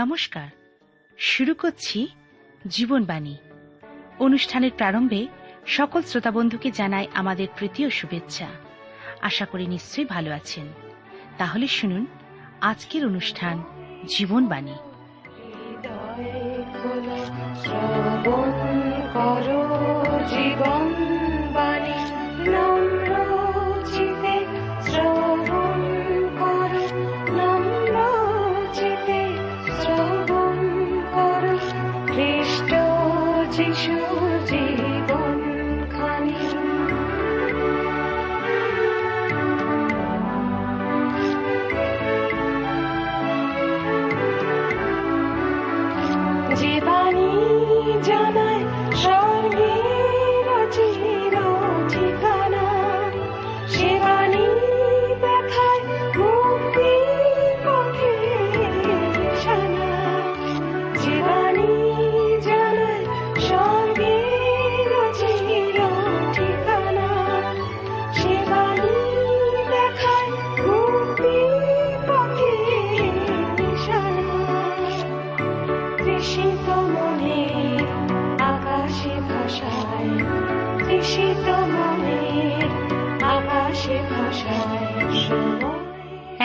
নমস্কার, শুরু করছি জীবনবাণী। অনুষ্ঠানের প্রারম্ভে সকল শ্রোতাবন্ধুকে জানাই আমাদের প্রীতীয় শুভেচ্ছা। আশা করি নিশ্চয়ই ভালো আছেন। তাহলে শুনুন আজকের অনুষ্ঠান জীবনবাণী।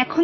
এখন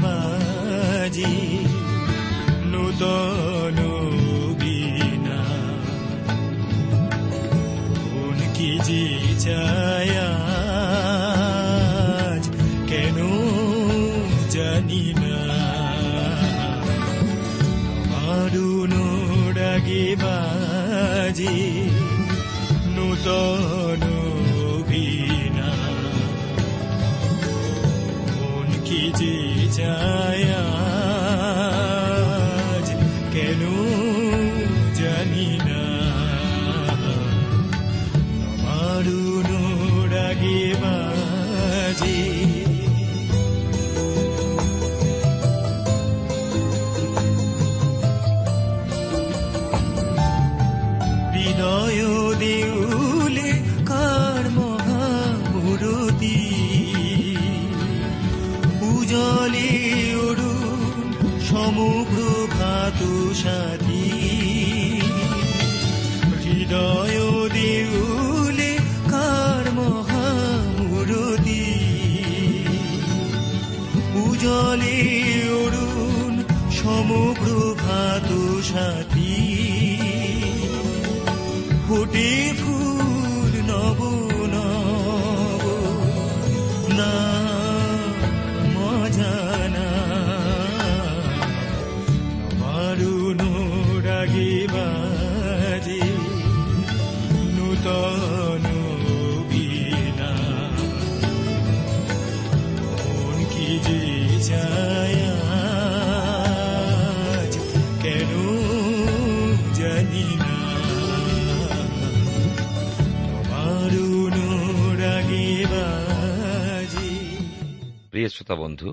প্রিয় শ্রোতা বন্ধু,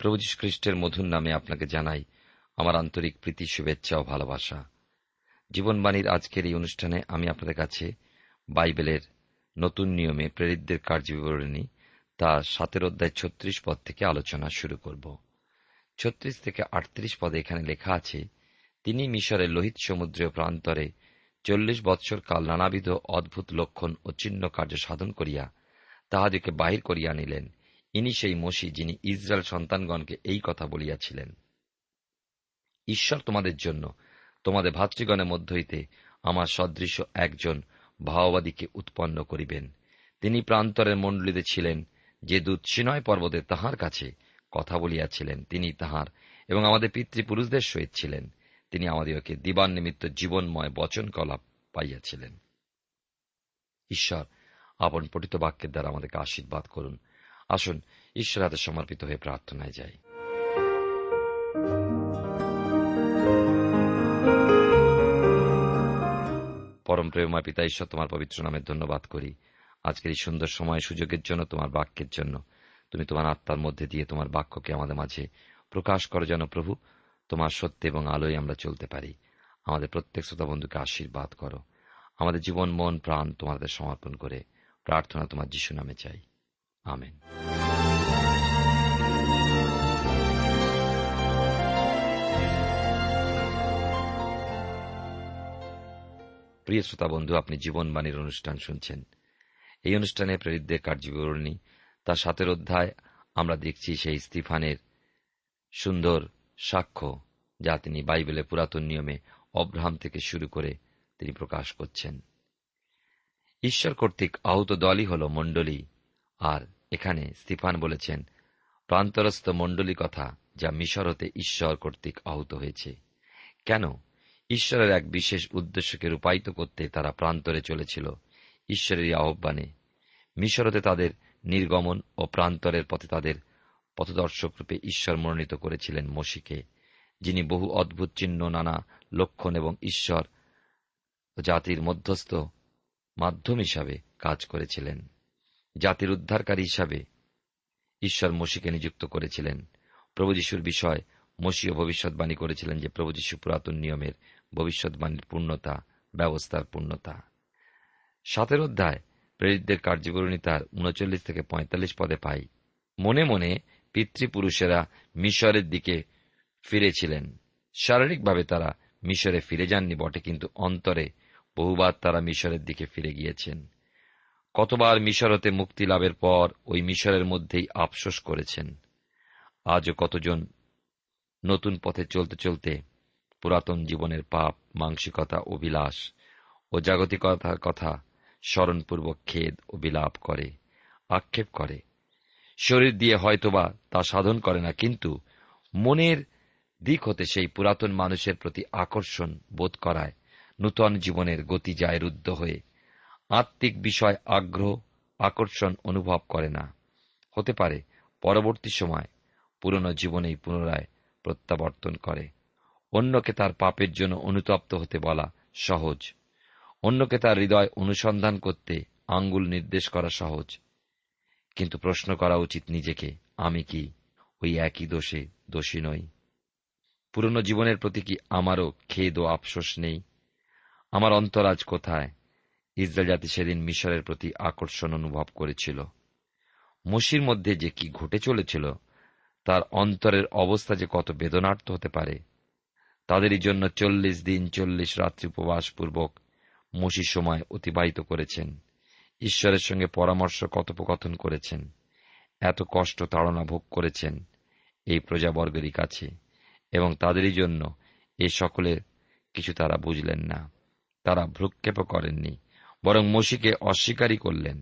প্রভু যীশু খ্রিস্টের মধুর নামে আপনাকে জানাই আমার আন্তরিক প্রীতি, শুভেচ্ছা ও ভালোবাসা। জীবনবাণীর আজকের এই অনুষ্ঠানে আমি আপনাদের কাছে বাইবেলের নতুন নিয়মে প্রেরিতদের কার্য বিবরণী তার 17 অধ্যায় 36 পদ থেকে আলোচনা শুরু করব। 36 থেকে 38 পদে এখানে লেখা আছে, তিনি মিশরের লোহিত সমুদ্রীয় প্রান্তরে 40 বৎসর কাল নানাবিধ অদ্ভুত লক্ষণ ও চিহ্ন কার্য সাধন করিয়া তাহাদিকে বাহির করিয়া নিলেন। ইনি সেই মসি যিনি ইসরায়েল সন্তানগণকে এই কথা বলিয়াছিলেন, ঈশ্বর তোমাদের জন্য তোমাদের ভাতৃগণের মধ্য হইতে আমার সদৃশ্য একজন ভাববাদীকে উৎপন্ন করিবেন। তিনি প্রান্তরের মণ্ডলীতে ছিলেন, যে দূত সিনয় পর্বতে তাহার কাছে কথা বলিয়াছিলেন, তিনি তাহার এবং আমাদের পিতৃপুরুষদের সহিত ছিলেন। তিনি আমাদিগকে দিবার নিমিত্ত জীবনময় বচন কলাপ পাইয়াছিলেন। ঈশ্বর আপন পঠিত বাক্যের দ্বারা আমাদেরকে আশীর্বাদ করুন। আসুন ঈশ্বর হাতে সমর্পিত হয়ে প্রার্থনায় যাই। পরম প্রেমময় পিতা ঈশ্বর, তোমার পবিত্র নামে ধন্যবাদ করি আজকের এই সুন্দর সময় সুযোগের জন্য, তোমার বাক্যের জন্য। তুমি তোমার আত্মার মধ্যে দিয়ে তোমার বাক্যকে আমাদের মাঝে প্রকাশ করো যেন প্রভু তোমার সত্য এবং আলোয় আমরা চলতে পারি। আমাদের প্রত্যেক শ্রোতা বন্ধুকে আশীর্বাদ করো। আমাদের জীবন, মন, প্রাণ তোমাদের সমর্পণ করে প্রার্থনা তোমার যিশু নামে চাই, আমেন। প্রিয় শ্রোতা বন্ধু, আপনি জীবনবাণীর অনুষ্ঠান শুনছেন। এই অনুষ্ঠানে প্রেরিতদের কার্যবিবরণী তার 7 অধ্যায় আমরা দেখছি সেই স্তিফানের সুন্দর সাক্ষ্য, যা তিনি বাইবেলে পুরাতন নিয়মে অব্রাহাম থেকে শুরু করে তিনি প্রকাশ করছেন। ঈশ্বর কর্তৃক আহত দলই হল মণ্ডলী, আর এখানে স্তিফান বলেছেন প্রান্তরস্থ মণ্ডলী কথা, যা মিশর হতে ঈশ্বর কর্তৃক আহত হয়েছে। কেন? ঈশ্বরের এক বিশেষ উদ্দেশ্যকে রূপায়িত করতে তারা প্রান্তরে চলেছিল। ঈশ্বরেরই আহ্বানে মিশর হতে তাদের নির্গমন ও প্রান্তরের পথে তাদের পথদর্শক রূপে ঈশ্বর মনোনীত করেছিলেন মশিকে, যিনি বহু অদ্ভুত চিহ্ন, নানা লক্ষণ এবং ঈশ্বর জাতির মধ্যস্থ মাধ্যম হিসাবে কাজ করেছিলেন। জাতির উদ্ধারকারী হিসাবে ঈশ্বর মশিকে নিযুক্ত করেছিলেন। প্রভু যিশুর বিষয় মশীয় ভবিষ্যৎবাণী করেছিলেন যে প্রভু যিশু পুরাতন নিয়মের ভবিষ্যৎবাণীর পূর্ণতা, ব্যবস্থার পূর্ণতা। 7 অধ্যায় প্রেরিতদের কার্যবিবরণী তার 39 থেকে 45 পদে পাই, মনে মনে পিতৃপুরুষেরা মিশরের দিকে ফিরেছিলেন। শারীরিকভাবে তারা মিশরে ফিরে যাননি বটে, কিন্তু অন্তরে বহুবার তারা মিশরের দিকে ফিরে গিয়েছেন। কতবার মিশর হতে মুক্তি লাভের পর ওই মিশরের মধ্যেই আফসোস করেছেন। আজও কতজন নতুন পথে চলতে চলতে পুরাতন জীবনের পাপ, মাংসিকতা, অভিলাষ ও জাগতিকতার কথা স্মরণপূর্বক খেদ ও বিলাপ করে, আক্ষেপ করে। শরীর দিয়ে হয়তোবা তা সাধন করে না, কিন্তু মনের দিক হতে সেই পুরাতন মানুষের প্রতি আকর্ষণ বোধ করায় নূতন জীবনের গতি যায় রুদ্ধ হয়ে। আত্মিক বিষয় আগ্রহ, আকর্ষণ অনুভব করে না। হতে পারে পরবর্তী সময় পুরনো জীবনেই পুনরায় প্রত্যাবর্তন করে। অন্যকে তার পাপের জন্য অনুতপ্ত হতে বলা সহজ, অন্যকে তার হৃদয় অনুসন্ধান করতে আঙ্গুল নির্দেশ করা সহজ, কিন্তু প্রশ্ন করা উচিত নিজেকে, আমি কি ওই একই দোষে দোষী নই? পুরনো জীবনের প্রতি কি আমারও খেদ ও আফসোস নেই? আমার অন্তরাজ কোথায়? ইসরায়েল জাতি সেদিন মিশরের প্রতি আকর্ষণ অনুভব করেছিল। মশির মধ্যে যে কি ঘটে চলেছিল, তার অন্তরের অবস্থা যে কত বেদনার্থ হতে পারে। তাদেরই জন্য 40 দিন 40 রাত্রি উপবাসপূর্বক মশী সময় অতিবাহিত করেছেন, ঈশ্বরের সঙ্গে পরামর্শ, কথোপকথন করেছেন, এত কষ্ট তাড়না ভোগ করেছেন এই প্রজাবর্গেরই কাছে, এবং তাদেরই জন্য এ সকলের কিছু তারা বুঝলেন না। তারা ভ্রুক্ষেপও করেননি, বরং মশীকে অস্বীকারই করলেন।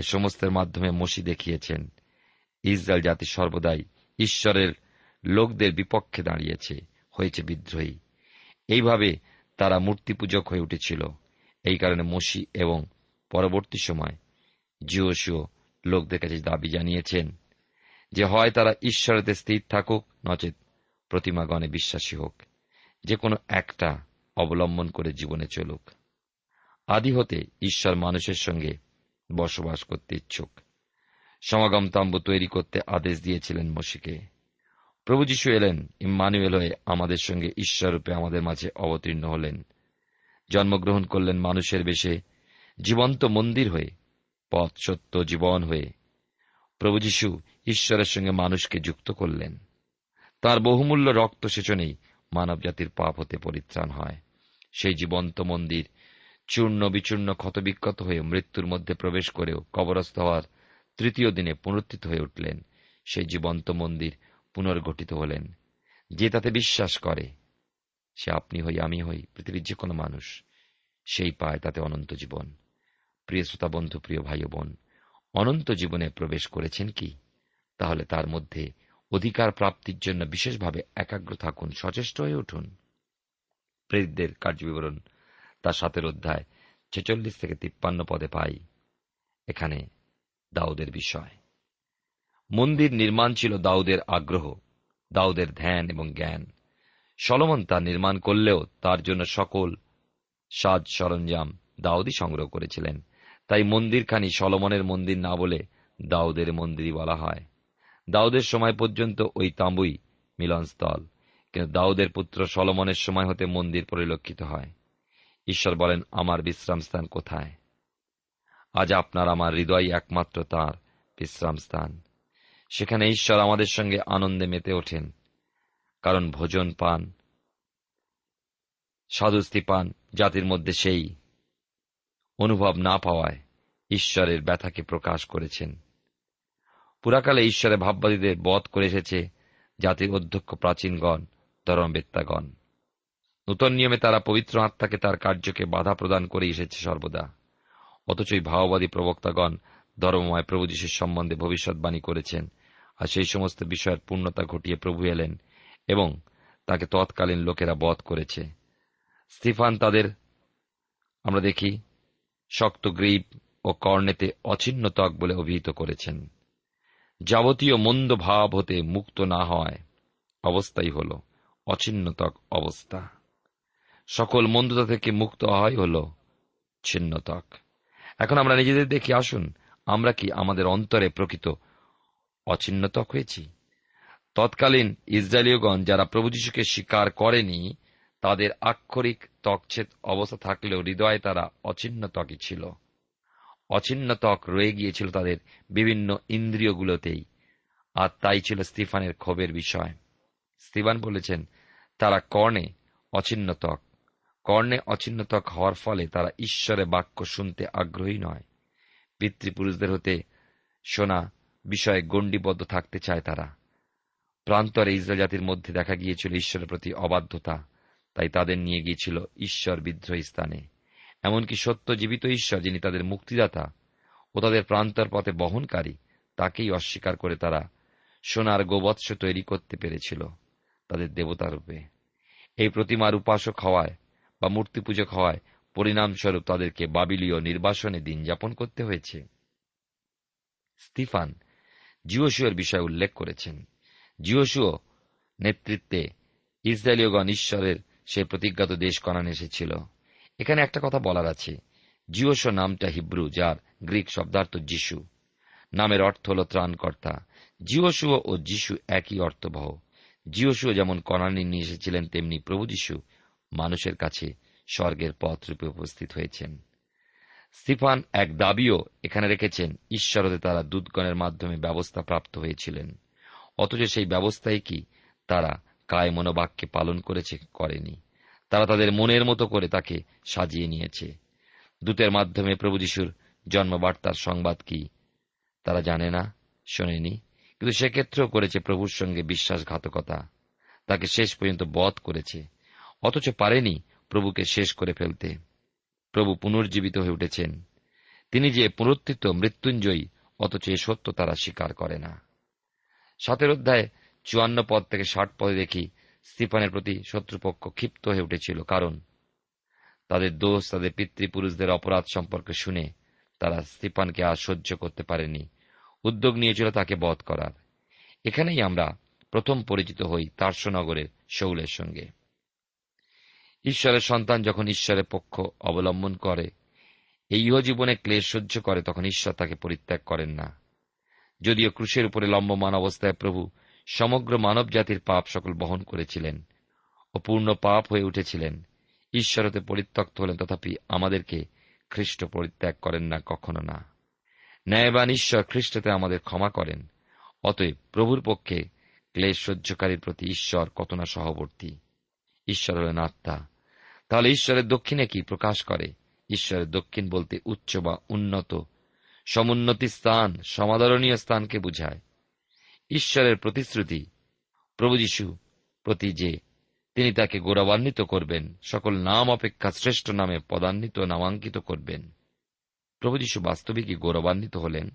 এ সমস্তের মাধ্যমে মশী দেখিয়েছেন ইসরায়েল জাতি সর্বদাই ঈশ্বরের লোকদের বিপক্ষে দাঁড়িয়েছে, হয়েছে বিদ্রোহী। এইভাবে তারা মূর্তিপূজক হয়ে উঠেছিল। এই কারণে মশী এবং পরবর্তী সময় যিহোশূয় লোকদের কাছে দাবি জানিয়েছেন যে হয় তারা ঈশ্বরেতে স্থির থাকুক, নচেত প্রতিমাগণে বিশ্বাসী হোক, যে কোনো একটা অবলম্বন করে জীবনে চলুক। আদি হতে ঈশ্বর মানুষের সঙ্গে বসবাস করতে ইচ্ছুক। সমাগম তাম্বু তৈরি করতে আদেশ দিয়েছিলেন মশীকে। প্রভু যিশু এলেন ইম্মানুয়েল হয়ে, আমাদের সঙ্গে ঈশ্বররূপে আমাদের মাঝে অবতীর্ণ হলেন, জন্মগ্রহণ করলেন মানুষের বেশে, জীবন্ত মন্দির হয়ে, পথ, সত্য, জীবন হয়ে। প্রভু যিশু ঈশ্বরের সঙ্গে মানুষকে যুক্ত করলেন। তাঁর বহুমূল্য রক্ত সেচনেই মানবজাতির পাপ হতে পরিত্রাণ হয়। সেই জীবন্ত মন্দির চূর্ণ বিচূর্ণ, ক্ষতবিক্ষত হয়ে মৃত্যুর মধ্যে প্রবেশ করেও কবরস্থ হওয়ার 3য় দিনে পুনরুত্থিত হয়ে উঠলেন। সেই জীবন্ত মন্দির পুনর্গঠিত হলেন। যে তাতে বিশ্বাস করে, সে আপনি হই, আমি হই, পৃথিবীর যে কোনো মানুষ, সেই পায় তাতে অনন্ত জীবন। প্রিয় শ্রোতা বন্ধু, প্রিয় ভাই বোন, অনন্ত জীবনে প্রবেশ করেছেন কি? তাহলে তার মধ্যে অধিকার প্রাপ্তির জন্য বিশেষভাবে একাগ্র থাকুন, সচেষ্ট হয়ে উঠুন। প্রেরিতদের কার্যবিবরণ তার 7 অধ্যায় 46-53 পদে পাই। এখানে দাউদের বিষয়। মন্দির নির্মাণ ছিল দাউদের আগ্রহ, দাউদের ধ্যান এবং জ্ঞান। সলোমন তা নির্মাণ করলেও তার জন্য সকল সাজ সরঞ্জাম দাউদই সংগ্রহ করেছিলেন। তাই মন্দিরখানি সলোমনের মন্দির না বলে দাউদের মন্দিরই বলা হয়। দাউদের সময় পর্যন্ত ওই তাঁবুই মিলনস্থল, কিন্তু দাউদের পুত্র সলোমনের সময় হতে মন্দির পরিলক্ষিত হয়। ঈশ্বর বলেন, আমার বিশ্রামস্থান কোথায়? আজ আপনার আমার হৃদয় একমাত্র তাঁর বিশ্রামস্থান। সেখানে ঈশ্বর আমাদের সঙ্গে আনন্দে মেতে ওঠেন, কারণ ভোজন পান, সাধুস্তি পান জাতির মধ্যে সেই অনুভব না পাওয়ায় ঈশ্বরের ব্যথাকে প্রকাশ করেছেন। পুরাকালে ঈশ্বরের ভাববাদীদের বধ করে এসেছে জাতির অধ্যক্ষ প্রাচীনগণ, ধর্মবেত্তাগণ। নূতন নিয়মে তারা পবিত্র আত্মাকে তার কার্যকে বাধা প্রদান করে এসেছে সর্বদা। অথচই ভাববাদী প্রবক্তাগণ ধর্মময় প্রভু যীশুর সম্বন্ধে ভবিষ্যৎবাণী করেছেন, আর সেই সমস্ত বিষয়ের পূর্ণতা ঘটিয়ে প্রভু এলেন এবং তাকে তৎকালীন লোকেরা বধ করেছে। স্তিফান তাদের আমরা দেখি শক্ত গ্রীব ও কর্ণেতে অছিন্ন ত্বক বলে অভিহিত করেছেন। যাবতীয় মন্দ ভাব হতে মুক্ত না হয় অবস্থাই হল অছিন্ন ত্বক অবস্থা। সকল মন্দতা থেকে মুক্ত হয় হল ছিন্ন ত্বক। এখন আমরা নিজেদের দেখি, আসুন আমরা কি আমাদের অন্তরে প্রকৃত অছিন্ন ত্বক হয়েছি? তৎকালীন ইসরায়েলীয়গণ যারা প্রভু যীশুকে স্বীকার করেনি, তাদের আক্ষরিক ত্বকচ্ছেদ অবস্থা থাকলেও হৃদয়ে তারা অছিন্ন ত্বকই ছিল। অছিন্ন ত্বক রয়ে গিয়েছিল তাদের বিভিন্ন ইন্দ্রিয়গুলোতেই, আর তাই ছিল স্তিফানের ক্ষোভের বিষয়। স্তিফান বলেছেন, তারা কর্ণে অছিন্ন ত্বক। কর্ণে অছিন্ন ত্বক হওয়ার ফলে তারা ঈশ্বরের বাক্য শুনতে আগ্রহী নয়। পিতৃপুরুষদের হতে শোনা বিষয়ে গণ্ডিবদ্ধ থাকতে চায় তারা। প্রান্তরে ইসরায়েল জাতির মধ্যে দেখা গিয়েছিল ঈশ্বরের প্রতি অবাধ্যতা, তাই তাদের নিয়ে গিয়েছিল ঈশ্বর বিদ্রোহী স্থানে। এমনকি সত্য জীবিত ঈশ্বর, যিনি তাদের মুক্তিদাতা ও তাদের প্রান্তর পথে বহনকারী, তাকেই অস্বীকার করে তারা সোনার গোবৎস তৈরি করতে পেরেছিল তাদের দেবতারূপে। এই প্রতিমার উপাসক হওয়ায় বা মূর্তি পূজক হওয়ায় পরিণামস্বরূপ তাদেরকে বাবিলীয় নির্বাসনে দিন যাপন করতে হয়েছে। স্তিফান জিওশুয়ের বিষয় উল্লেখ করেছেন। জিওশুয় নেতৃত্বে ইসরায়েলীয়গণ ঈশ্বরের সেই প্রতিজ্ঞাত দেশ কনানে এসেছিল। এখানে একটা কথা বলার আছে, জিওশুয়া নামটা হিব্রু, যার গ্রিক শব্দার্থ যিশু। নামের অর্থ হল ত্রাণকর্তা। জিওশুয়া ও যিশু একই অর্থবহ। জিওশুয়া যেমন কনানে নিয়ে এসেছিলেন, তেমনি প্রভু যিশু মানুষের কাছে স্বর্গের পথ রূপে উপস্থিত হয়েছেন। স্তিফান এক দাবিও এখানে রেখেছেন, ঈশ্বর হতে তারা দূতগণের মাধ্যমে ব্যবস্থা প্রাপ্ত হয়েছিলেন, অথচ সেই ব্যবস্থাই কি তারা কায় মনোবাক্যে পালন করেছে? করেনি। তারা তাদের মনের মতো করে তাকে সাজিয়ে নিয়েছে। দূতের মাধ্যমে প্রভু যিশুর জন্মবার্তার সংবাদ কি তারা জানে না, শোনেনি? কিন্তু সেক্ষেত্রেও করেছে প্রভুর সঙ্গে বিশ্বাসঘাতকতা, তাকে শেষ পর্যন্ত বধ করেছে, অথচ পারেনি প্রভুকে শেষ করে ফেলতে। প্রভু পুনর্জীবিত হয়ে উঠেছেন, তিনি যে পুনরুত্থিত মৃত্যুঞ্জয়ী, অথচ এ সত্য তারা স্বীকার করে না। 7 অধ্যায় 54 পদ থেকে 60 পদে দেখি, স্তিফানের প্রতি শত্রুপক্ষ ক্ষিপ্ত হয়ে উঠেছিল, কারণ তাদের দোষ, তাদের পিতৃপুরুষদের অপরাধ সম্পর্কে শুনে তারা স্তিফানকে আর সহ্য করতে পারেনি, উদ্যোগ নিয়েছিল তাকে বধ করার। এখানেই আমরা প্রথম পরিচিত হই তার্সনগরের শৌলের সঙ্গে। ঈশ্বরের সন্তান যখন ঈশ্বরের পক্ষ অবলম্বন করে, এই ইহজীবনে ক্লেশ সহ্য করে, তখন ঈশ্বর তাকে পরিত্যাগ করেন না। যদিও ক্রুশের উপরে লম্বমান অবস্থায় প্রভু সমগ্র মানব জাতির পাপ সকল বহন করেছিলেন ও পূর্ণ পাপ হয়ে উঠেছিলেন, ঈশ্বর হতে পরিত্যক্ত হলেন, তথাপি আমাদেরকে খ্রিস্ট পরিত্যাগ করেন না, কখনো না। ন্যায়বান ঈশ্বর খ্রিস্টতে আমাদের ক্ষমা করেন। অতএব প্রভুর পক্ষে ক্লেশ সহ্যকারীর প্রতি ঈশ্বর কত না সহবর্তী। ঈশ্বর হলেন আত্মা। তাহলে ঈশ্বরের দক্ষিণে কি প্রকাশ করে? ঈশ্বরের দক্ষিণ বলতে উচ্চ বা উন্নত, সমুন্নতি স্থান, সমাদরণীয় স্থানকে বুঝায়। ঈশ্বরের প্রতিশ্রুতি প্রভু যীশু প্রতি যে তিনি তাকে গৌরবান্বিত করবেন, সকল নাম অপেক্ষা শ্রেষ্ঠ নামে পদান্বিত নামাঙ্কিত করবেন। প্রভু যীশু বাস্তবিকই গৌরবান্বিত হলেন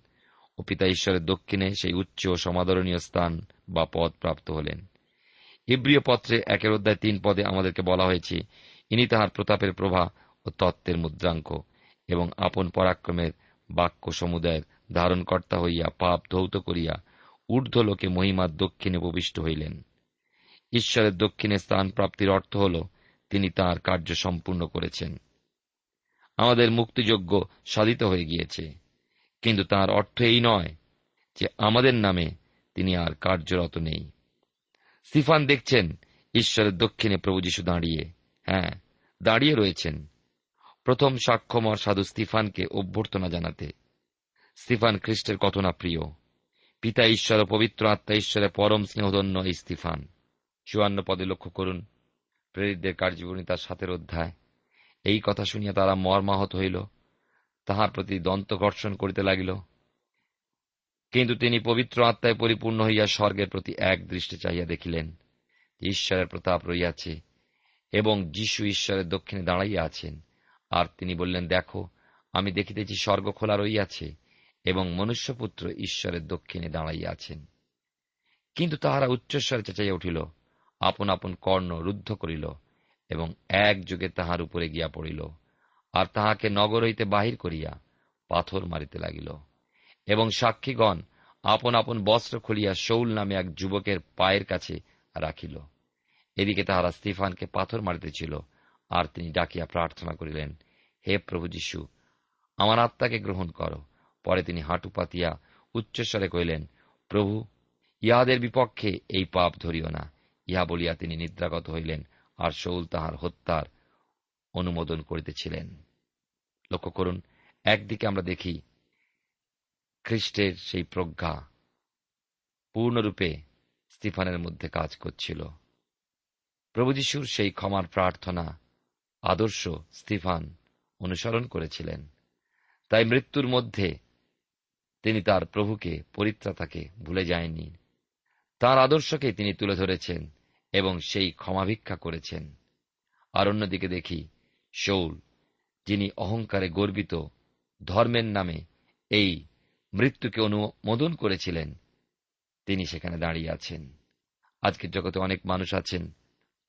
ও পিতা ঈশ্বরের দক্ষিণে সেই উচ্চ ও সমাদরণীয় স্থান বা পদ প্রাপ্ত হলেন। ইব্রিয় পত্রে 1:3 আমাদেরকে বলা হয়েছে, ইনি তাহার প্রতাপের প্রভা ও তত্ত্বের মুদ্রাঙ্ক এবং আপন পরাক্রমের বাক্য সমুদায়ের ধারণকর্তা হইয়া পাপ ধৌত করিয়া ঊর্ধ্ব লোকে মহিমার দক্ষিণে উপবিষ্ট হইলেন। ঈশ্বরের দক্ষিণে স্থান প্রাপ্তির অর্থ হল তিনি তাঁর কার্য সম্পূর্ণ করেছেন। আমাদের মুক্তিযজ্ঞ সাধিত হয়ে গিয়েছে, কিন্তু তাঁর অর্থ এই নয় যে আমাদের নামে তিনি আর কার্যরত নেই। স্তিফান দেখছেন ঈশ্বরের দক্ষিণে প্রভু যীশু দাঁড়িয়ে, হ্যাঁ দাঁড়িয়ে রয়েছেন, প্রথম সাক্ষ্যমর সাধু স্তিফানকে অভ্যর্থনা জানাতে। স্তিফান খ্রিস্টের কত না প্রিয়! পিতা ঈশ্বর ও পবিত্র আত্মা ঈশ্বরের পরম স্নেহধন্য এই স্তিফান। 54 লক্ষ্য করুন, প্রেরিতদের কার্যবরণী তার 7 অধ্যায়। এই কথা শুনিয়া তারা মর্মাহত হইল, তাহার প্রতি দন্তঘর্ষণ করিতে লাগিল, কিন্তু তিনি পবিত্র আত্মায় পরিপূর্ণ হইয়া স্বর্গের প্রতি এক দৃষ্টি চাহিয়া দেখিলেন, ঈশ্বরের প্রতাপ রইয়াছে এবং যীশু ঈশ্বরের দক্ষিণে দাঁড়াইয়া আছেন। আর তিনি বললেন, দেখো আমি দেখিতেছি স্বর্গ খোলা রইয়াছে এবং মনুষ্যপুত্র ঈশ্বরের দক্ষিণে দাঁড়াইয়া আছেন। কিন্তু তাহারা উচ্চস্বরে চেঁচাইয়া উঠিল, আপন আপন কর্ণ রুদ্ধ করিল এবং একযোগে তাহার উপরে গিয়া পড়িল আর তাহাকে নগর হইতে বাহির করিয়া পাথর মারিতে লাগিল। এবং সাক্ষীগণ আপন আপন বস্ত্র খুলিয়া শৌল নামে এক যুবকের পায়ের কাছে রাখিল। এদিকে তাহারা স্তিফানকে পাথর মারিতেছিল, আর তিনি ডাকিয়া প্রার্থনা করিলেন, হে প্রভু যীশু, আমার আত্মাকে গ্রহণ কর। পরে তিনি হাঁটু পাতিয়া উচ্চস্বরে কহিলেন, প্রভু ইহাদের বিপক্ষে এই পাপ ধরিও না। ইহা বলিয়া তিনি নিদ্রাগত হইলেন, আর শৌল তাহার হত্যার অনুমোদন করিতেছিলেন। লক্ষ্য করুন, একদিকে আমরা দেখি খ্রিস্টের সেই প্রজ্ঞা পূর্ণরূপে স্তিফানের মধ্যে কাজ করছিল। প্রভু যীশুর সেই ক্ষমার প্রার্থনা আদর্শ স্তিফান অনুসরণ করেছিলেন। তাই মৃত্যুর মধ্যে তিনি তার প্রভুকে, পরিত্রাতাকে ভুলে যায়নি। তাঁর আদর্শকে তিনি তুলে ধরেছেন এবং সেই ক্ষমাভিক্ষা করেছেন। আর অন্যদিকে দেখি শৌল, যিনি অহংকারে গর্বিত ধর্মের নামে এই মৃত্যুকে অনুমোদন করেছিলেন, তিনি সেখানে দাঁড়িয়ে আছেন। আজকের জগতে অনেক মানুষ আছেন,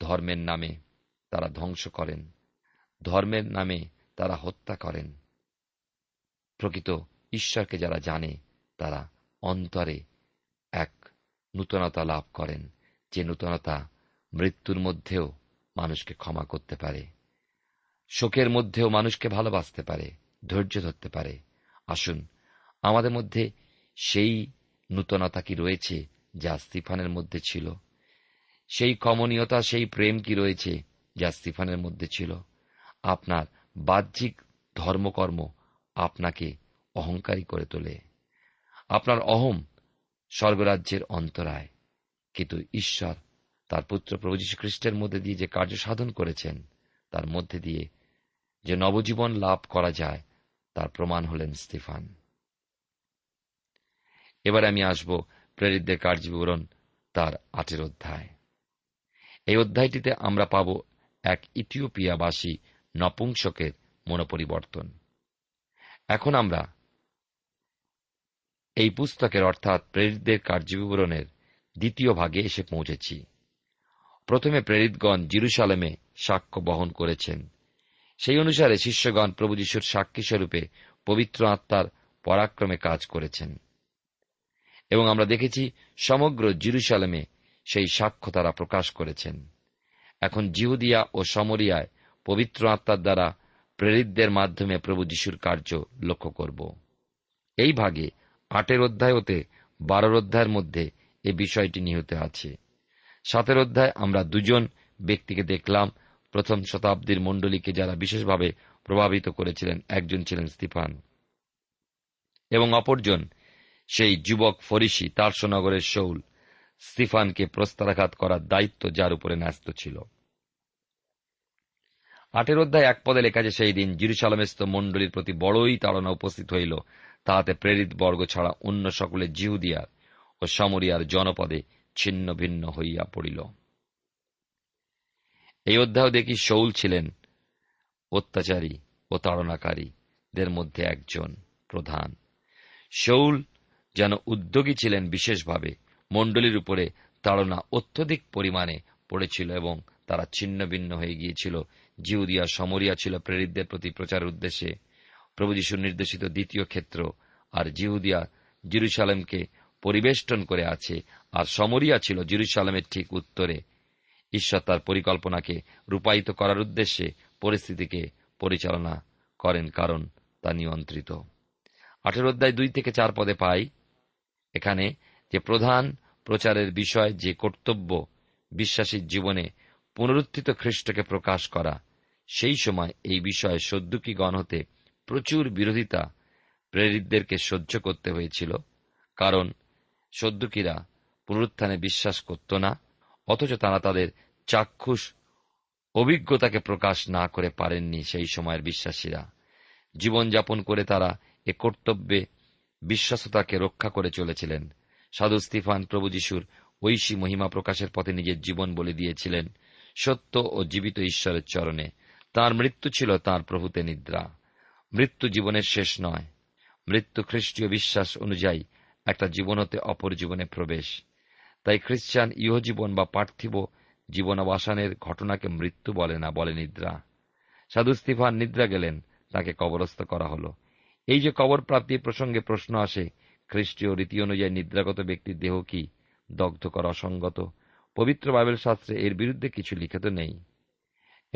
ধর্মের নামে তারা ধ্বংস করেন, ধর্মের নামে তারা হত্যা করেন। প্রকৃত ঈশ্বরকে যারা জানে, তারা অন্তরে এক নূতনতা লাভ করেন, যে নূতনতা মৃত্যুর মধ্যেও মানুষকে ক্ষমা করতে পারে, শোকের মধ্যেও মানুষকে ভালোবাসতে পারে, ধৈর্য ধরতে পারে। আসুন, আমাদের মধ্যে সেই নূতনতা কি রয়েছে যা স্তিফানের মধ্যে ছিল? সেই কমনীয়তা, সেই প্রেম কি রয়েছে যা স্তিফানের মধ্যে ছিল? আপনার বাহ্যিক ধর্মকর্ম আপনাকে অহংকারী করে তোলে। আপনার অহম স্বর্গরাজ্যের অন্তরায়। কিন্তু ঈশ্বর তার পুত্র প্রভু যীশু খ্রিস্টের মধ্যে দিয়ে যে কার্য সাধন করেছেন, তার মধ্যে দিয়ে যে নবজীবন লাভ করা যায়, তার প্রমাণ হলেন স্তিফান। এবার আমি আসব প্রেরিতদের কার্যবিবরণ তার 8 অধ্যায়। এই অধ্যায়টিতে আমরা পাব এক ইথিওপিয়াবাসী নপুংসকের মনোপরিবর্তন। এখন আমরা এই পুস্তকের অর্থাৎ প্রেরিতদের কার্যবিবরণের 2য় ভাগে এসে পৌঁছেছি। প্রথমে প্রেরিতগণ জেরুসালেমে সাক্ষ্য বহন করেছেন। সেই অনুসারে শিষ্যগণ প্রভু যীশুর সাক্ষীস্বরূপে পবিত্র আত্মার পরাক্রমে কাজ করেছেন এবং আমরা দেখেছি সমগ্র জেরুসালেমে সেই সাক্ষ্য তারা প্রকাশ করেছেন। এখন জিহুদিয়া ও সমরিয়ায় পবিত্র আত্মার দ্বারা প্রেরিতদের মাধ্যমে প্রভু যীশুর কার্য লক্ষ্য করব। এই ভাগে 8 অধ্যায় হতে 12 অধ্যায়ের মধ্যে এ বিষয়টি নিহিত আছে। 7 অধ্যায় আমরা 2জন ব্যক্তিকে দেখলাম, প্রথম শতাব্দীর মণ্ডলীকে যারা বিশেষভাবে প্রভাবিত করেছিলেন। একজন ছিলেন স্তিফান এবং অপরজন সেই যুবক ফরিসি তারসো নগরের শৌল। স্তিফানকে প্রস্তরাঘাত করার দায়িত্ব যার উপরে ন্যস্ত ছিল। 8 অধ্যায় 1 পদে লেখা আছে, সেই দিন জেরুসালেমস্থ মণ্ডলীর প্রতি বড়ই তাড়না উপস্থিত হইল, তাহাতে প্রেরিত বর্গ ছাড়া অন্য সকলে জিহুদিয়ার ও সমরিয়ার জনপদে ছিন্ন ভিন্ন হইয়া পড়িল। এই অধ্যায় দেখি শৌল ছিলেন অত্যাচারী ও তাড়নাকারীদের মধ্যে একজন প্রধান। শৌল যেন উদ্যোগী ছিলেন। বিশেষভাবে মণ্ডলীর উপরে তাড়না অত্যধিক পরিমাণে পড়েছিল এবং তারা ছিন্ন ভিন্ন হয়ে গিয়েছিল। জিহুদিয়া সমরিয়া ছিল প্রেরিতদের প্রতি প্রচারের উদ্দেশ্যে প্রভু যীশুর নির্দেশিত দ্বিতীয় ক্ষেত্র, আর জিহুদিয়া জেরুজালেমকে পরিবেষ্টন করে আছে, আর সমরিয়া ছিল জেরুজালেমের ঠিক উত্তরে। ঈশ্বর তার পরিকল্পনাকে রূপায়িত করার উদ্দেশ্যে পরিস্থিতিকে পরিচালনা করেন, কারণ তা নিয়ন্ত্রিত। 18 অধ্যায় 2-4 পদে পাই এখানে যে প্রধান প্রচারের বিষয়, যে কর্তব্য বিশ্বাসীর জীবনে পুনরুত্থিত খ্রিস্টকে প্রকাশ করা, সেই সময় এই বিষয়ে সদ্দুকীগণ হতে প্রচুর বিরোধিতা প্রেরিতদেরকে সহ্য করতে হয়েছিল, কারণ সদ্দুকীরা পুনরুত্থানে বিশ্বাস করত না, অথচ তারা তাদের চাক্ষুষ অভিজ্ঞতাকে প্রকাশ না করে পারেননি। সেই সময়ের বিশ্বাসীরা জীবনযাপন করে তারা এ কর্তব্যে বিশ্বস্ততাকে রক্ষা করে চলেছিলেন। সাধু স্তিফান প্রভু যীশুর ঐশী মহিমা প্রকাশের পথে নিজের জীবন বলি দিয়েছিলেন সত্য ও জীবিত ঈশ্বরের চরণে। তাঁর মৃত্যু ছিল তাঁর প্রভূতে নিদ্রা। মৃত্যু জীবনের শেষ নয়, মৃত্যু খ্রিস্টীয় বিশ্বাস অনুযায়ী একটা জীবন হতে অপর জীবনে প্রবেশ। তাই খ্রিস্টান ইহজীবন বা পার্থিব জীবনাবসানের ঘটনাকে মৃত্যু বলে না, বলে নিদ্রা। সাধু স্তিফান নিদ্রা গেলেন, তাঁকে কবরস্থ করা হল। এই যে কবর প্রাপ্তির প্রসঙ্গে প্রশ্ন আসে, খ্রিস্টীয় রীতি অনুযায়ী নিদ্রাগত ব্যক্তির দেহ কি দগ্ধ করা অসঙ্গত? পবিত্র বাইবেল শাস্ত্রে এর বিরুদ্ধে কিছু লিখিত নেই,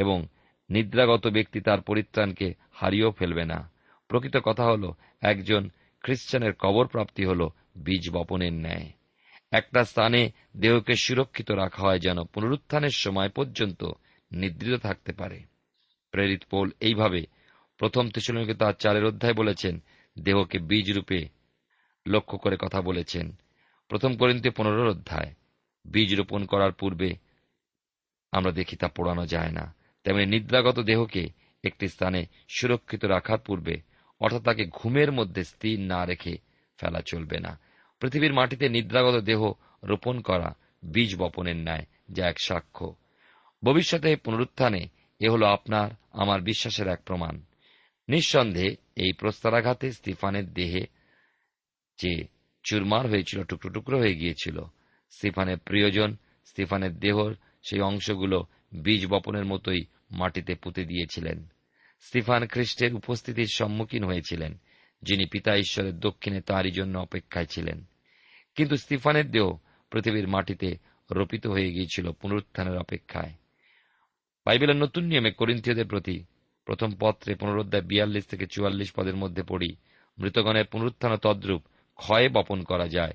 এবং নিদ্রাগত ব্যক্তি তার পরিত্রাণকে হারিয়েও ফেলবে না। প্রকৃত কথা হল, একজন খ্রিস্টানের কবর প্রাপ্তি হল বীজ বপনের ন্যায়। একটা স্থানে দেহকে সুরক্ষিত রাখা হয় যেন পুনরুত্থানের সময় পর্যন্ত নিদ্রিত থাকতে পারে। প্রেরিত পৌল এইভাবে 1 থেসেলনীয়দের 4 অধ্যায় বলেছেন, দেহকে বীজ রূপে লক্ষ্য করে কথা বলেছেন। 1 করিন্থীয় 15 অধ্যায় বীজ রোপণ করার পূর্বে আমরা দেখি তা পোড়ানো যায় না। তেমনি নিদ্রাগত দেহকে একটি স্থানে সুরক্ষিত রাখার পূর্বে, অর্থাৎ তাকে ঘুমের মধ্যে স্থির না রেখে ফেলা চলবে না। পৃথিবীর মাটিতে নিদ্রাগত দেহ রোপণ করা বীজ বপনের ন্যায়, যা এক সাক্ষ্য। ভবিষ্যতে পুনরুত্থানে এ হল আপনার আমার বিশ্বাসের এক প্রমাণ। নিঃসন্দেহে এই প্রস্তরাঘাতে স্তিফানের দেহে যে চুরমার হয়েছিল, টুকরো টুকরো হয়ে গিয়েছিল, স্তিফানের প্রিয়জন স্তিফানের দেহর সেই অংশগুলো বীজ বপনের মতোই মাটিতে পুঁতে দিয়েছিলেন। স্তিফান খ্রিস্টের উপস্থিতির সম্মুখীন হয়েছিলেন, যিনি পিতা ঈশ্বরের দক্ষিণে তাঁরই জন্য অপেক্ষায় ছিলেন। কিন্তু স্তিফানের দেহ পৃথিবীর মাটিতে রোপিত হয়ে গিয়েছিল পুনরুত্থানের অপেক্ষায়। বাইবেলের নতুন নিয়মে করিন্থীয়দের প্রতি 1 পত্রে 15 অধ্যায় 42-44 পদের মধ্যে পড়ি, মৃতগণের পুনরুত্থান তদ্রূপ ক্ষয়ে বপন করা যায়,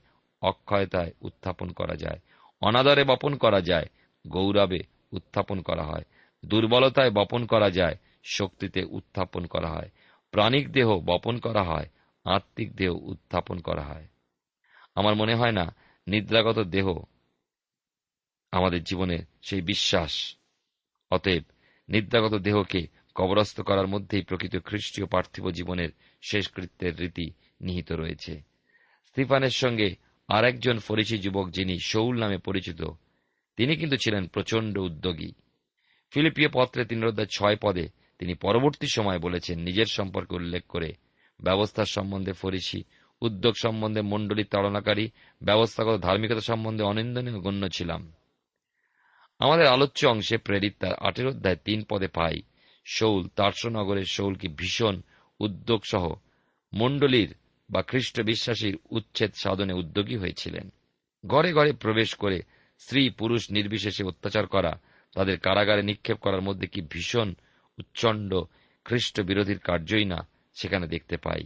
অক্ষয়তায় উত্থাপন করা যায়, অনাদরে বপন করা যায়, গৌরবে উত্থাপন করা হয়, দুর্বলতায় বপন করা যায়, শক্তিতে উত্থাপন করা হয়, প্রাণিক দেহ বপন করা হয়, আত্মিক দেহ উত্থাপন করা হয়। আমার মনে হয় না নিদ্রাগত দেহ আমাদের জীবনের সেই বিশ্বাস। অতএব নিদ্রাগত দেহকে কবরস্থ করার মধ্যেই প্রকৃত খ্রিস্টীয় পার্থিব জীবনের শেষকৃত্যের রীতি নিহিত রয়েছে। স্তিফানের সঙ্গে আর একজন ফরিসি যুবক, যিনি শৌল নামে পরিচিত, তিনি কিন্তু ছিলেন প্রচণ্ড উদ্যোগী। ফিলিপ্পীয় 3 অধ্যায় 6 পদে তিনি পরবর্তী সময় বলেছেন, নিজের সম্পর্কে উল্লেখ করে, ব্যবস্থার সম্বন্ধে ফরিসি, উদ্যোগ সম্বন্ধে মণ্ডলীর তাড়নাকারী, ব্যবস্থাগত ধার্মিকতা সম্বন্ধে অনিন্দনীয় গণ্য ছিলাম। আমাদের আলোচ্য অংশে প্রেরিত তার 18 অধ্যায় 3 পদে পাই, শৌল, তার্সনগরের শৌল কি ভীষণ উদ্যোগ সহ মণ্ডলীর বা খ্রিস্ট বিশ্বাসীর উচ্ছেদ সাধনে উদ্যোগী হয়েছিলেন। ঘরে ঘরে প্রবেশ করে স্ত্রী পুরুষ নির্বিশেষে অত্যাচার করা, তাদের কারাগারে নিক্ষেপ করার মধ্যে কি ভীষণ উচ্চণ্ড খ্রিস্ট বিরোধীর কার্যই না সেখানে দেখতে পাই।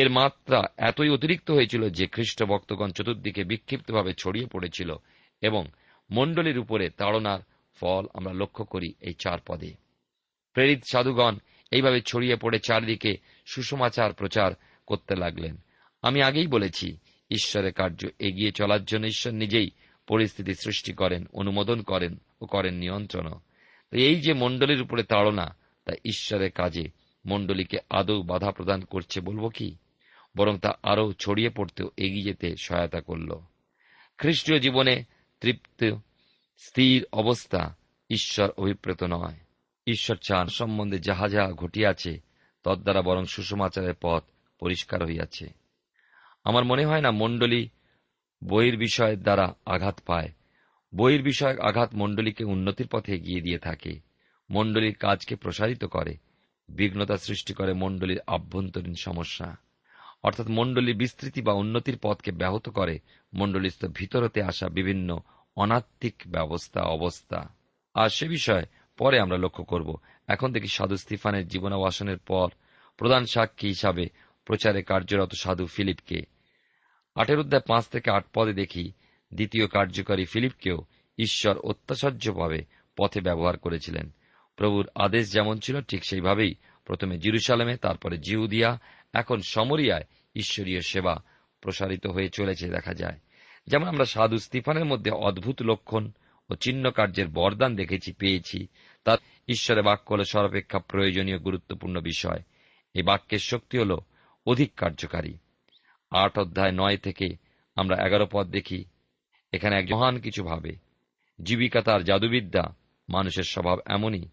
এর মাত্রা এতই অতিরিক্ত হয়েছিল যে খ্রিস্ট ভক্তগণ চতুর্দিকে বিক্ষিপ্তভাবে ছড়িয়ে পড়েছিল, এবং মণ্ডলীর উপরে তাড়নার ফল আমরা লক্ষ্য করি এই 4 পদে। প্রেরিত সাধুগণ এইভাবে ছড়িয়ে পড়ে চারিদিকে সুসমাচার প্রচার করতে লাগলেন। আমি আগেই বলেছি, ঈশ্বরের কার্য এগিয়ে চলার জন্য ঈশ্বর নিজেই পরিস্থিতি সৃষ্টি করেন, অনুমোদন করেন ও করেন নিয়ন্ত্রণ। এই যে মণ্ডলীর উপরে তাড়না, তা ঈশ্বরের কাজে মণ্ডলীকে আদৌ বাধা প্রদান করছে বলব কি, বরং তা আরও ছড়িয়ে পড়তেও এগিয়ে যেতে সহায়তা করল। খ্রিস্টীয় জীবনে তৃপ্ত স্থির অবস্থা ঈশ্বর অভিপ্রেত নয়। ঈশ্বর চান সম্বন্ধে যাহা যাহা ঘটিয়াছে তদ্বারা বরং সুসমাচারের পথ পরিষ্কার হইয়াছে। আমার মনে হয় না মণ্ডলী বইয়ের বিষয়ের দ্বারা আঘাত পায়। বইয়ের বিষয়ক আঘাত মণ্ডলীকে উন্নতির পথে এগিয়ে দিয়ে থাকে, মণ্ডলীর কাজকে প্রসারিত করে, বিঘ্নতা সৃষ্টি করে মণ্ডলীর আভ্যন্তরীণ সমস্যা, অর্থাৎ মণ্ডলীর বিস্তৃতি বা উন্নতির পথকে ব্যাহত করে মণ্ডলীস্থ ভিতরতে আসা বিভিন্ন অনাত্মিক ব্যবস্থা অবস্থা। আর সে বিষয়ে পরে আমরা লক্ষ্য করব। এখন থেকে সাধু স্তিফানের জীবনাবাসনের পর প্রধান সাক্ষী হিসাবে প্রচারে কার্যরত সাধু ফিলিপকে 18 অধ্যায় 5-8 পদে দেখি, দ্বিতীয় কার্যকারী ফিলিপকেও ঈশ্বর অত্যাশ্চর্যভাবে পথে ব্যবহার করেছিলেন। প্রভুর আদেশ যেমন ছিল ঠিক সেইভাবেই প্রথমে জেরুসালেমে, তারপরে জিহুদিয়া, এখন সমরিয়ায় ঈশ্বরীয় সেবা প্রসারিত হয়ে চলেছে দেখা যায়। যেমন আমরা সাধু স্তিফানের মধ্যে অদ্ভুত লক্ষণ ও চিহ্ন কার্যের বরদান পেয়েছি, তার ঈশ্বরের বাক্য হল সর্বাপেক্ষা প্রয়োজনীয় গুরুত্বপূর্ণ বিষয়। এই বাক্যের শক্তি হল অধিক কার্যকারী। 8 অধ্যায় 9 থেকে আমরা 11 পদ দেখি, এখানে এক মহান কিছু ভাবে, জীবিকা তার জাদুবিদ্যা, মানুষের স্বভাব এমনই,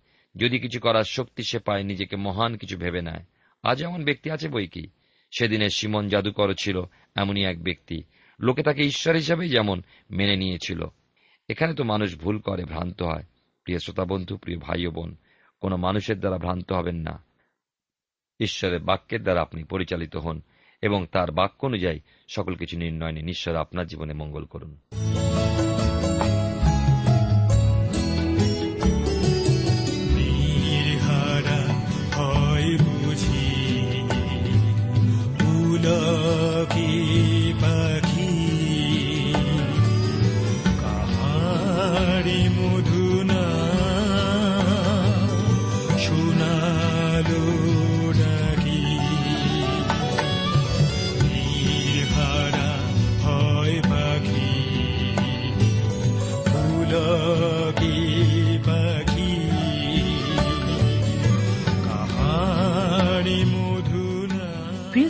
যদি কিছু করার শক্তি সে পায় নিজেকে মহান কিছু ভেবে নেয়। আজ এমন ব্যক্তি আছে বই কি। সেদিনের সিমন জাদুকর ছিল এমনই এক ব্যক্তি, লোকে তাকে ঈশ্বর হিসাবেই যেমন মেনে নিয়েছিল। এখানে তো মানুষ ভুল করে, ভ্রান্ত হয়। প্রিয় শ্রোতা বন্ধু, প্রিয় ভাই ও বোন, কোনো মানুষের দ্বারা ভ্রান্ত হবেন না, ঈশ্বরের বাক্যের দ্বারা আপনি পরিচালিত হন এবং তার বাক্য অনুযায়ী সকল কিছু নির্ণয় নিন। ঈশ্বর আপনার জীবনে মঙ্গল করুন। প্রিয়